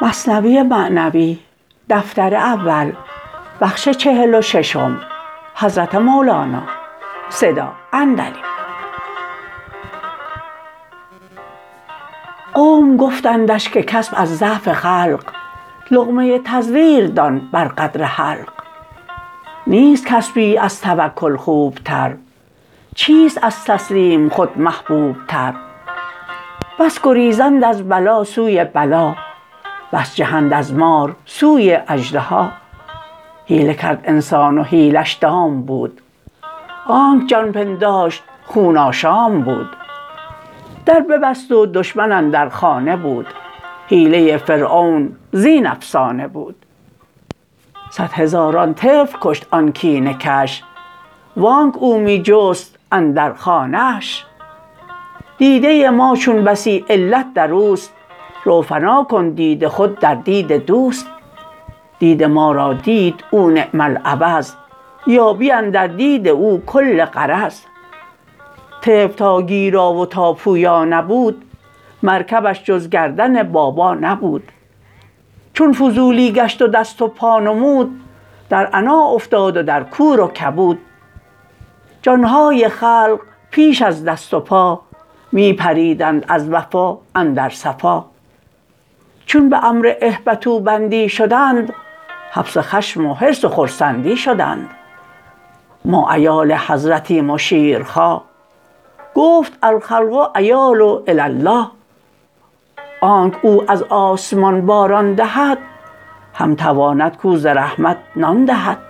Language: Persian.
مثنوی معنوی دفتر اول بخش 46 حضرت مولانا صدا عندلیب. قوم گفتندش که کسب از ضعف خلق لقمه تزویر دان بر قدر حلق. نیست کسبی از توکل خوبتر، چیست از تسلیم خود محبوبتر. بس گریزند از بلا سوی بلا، بس جهند از مار سوی اژدها. حیله کرد انسان و حیلش دام بود، آنک جان پنداشت خون آشام بود. در ببست و دشمن اندر خانه بود، حیله فرعون زین افسانه بود. صد هزاران طفل کشت آن کینه کش، وانک او می جست اندر خانه‌اش. دیده ما چون بسی علت در اوست، رو فنا کن دید خود در دید دوست. دید ما را دید او نعم العوض، یابی اندر دید او کل غرض. طفل تا گیرا و تا پویا نبود، مرکبش جز گردن بابا نبود. چون فضولی گشت و دست و پا نمود، در عنا افتاد و در کور و کبود. جانهای خلق پیش از دست و پا، می پریدند از وفا اندر صفا. چون به امر اهبطوا بندی شدند، حبس خشم و حرص و خرسندی شدند. ما عیال حضرتیم و شیرخواه، گفت الخلق عیال الی الله. آنک او از آسمان باران دهد، هم تواند کو ز رحمت نان دهد.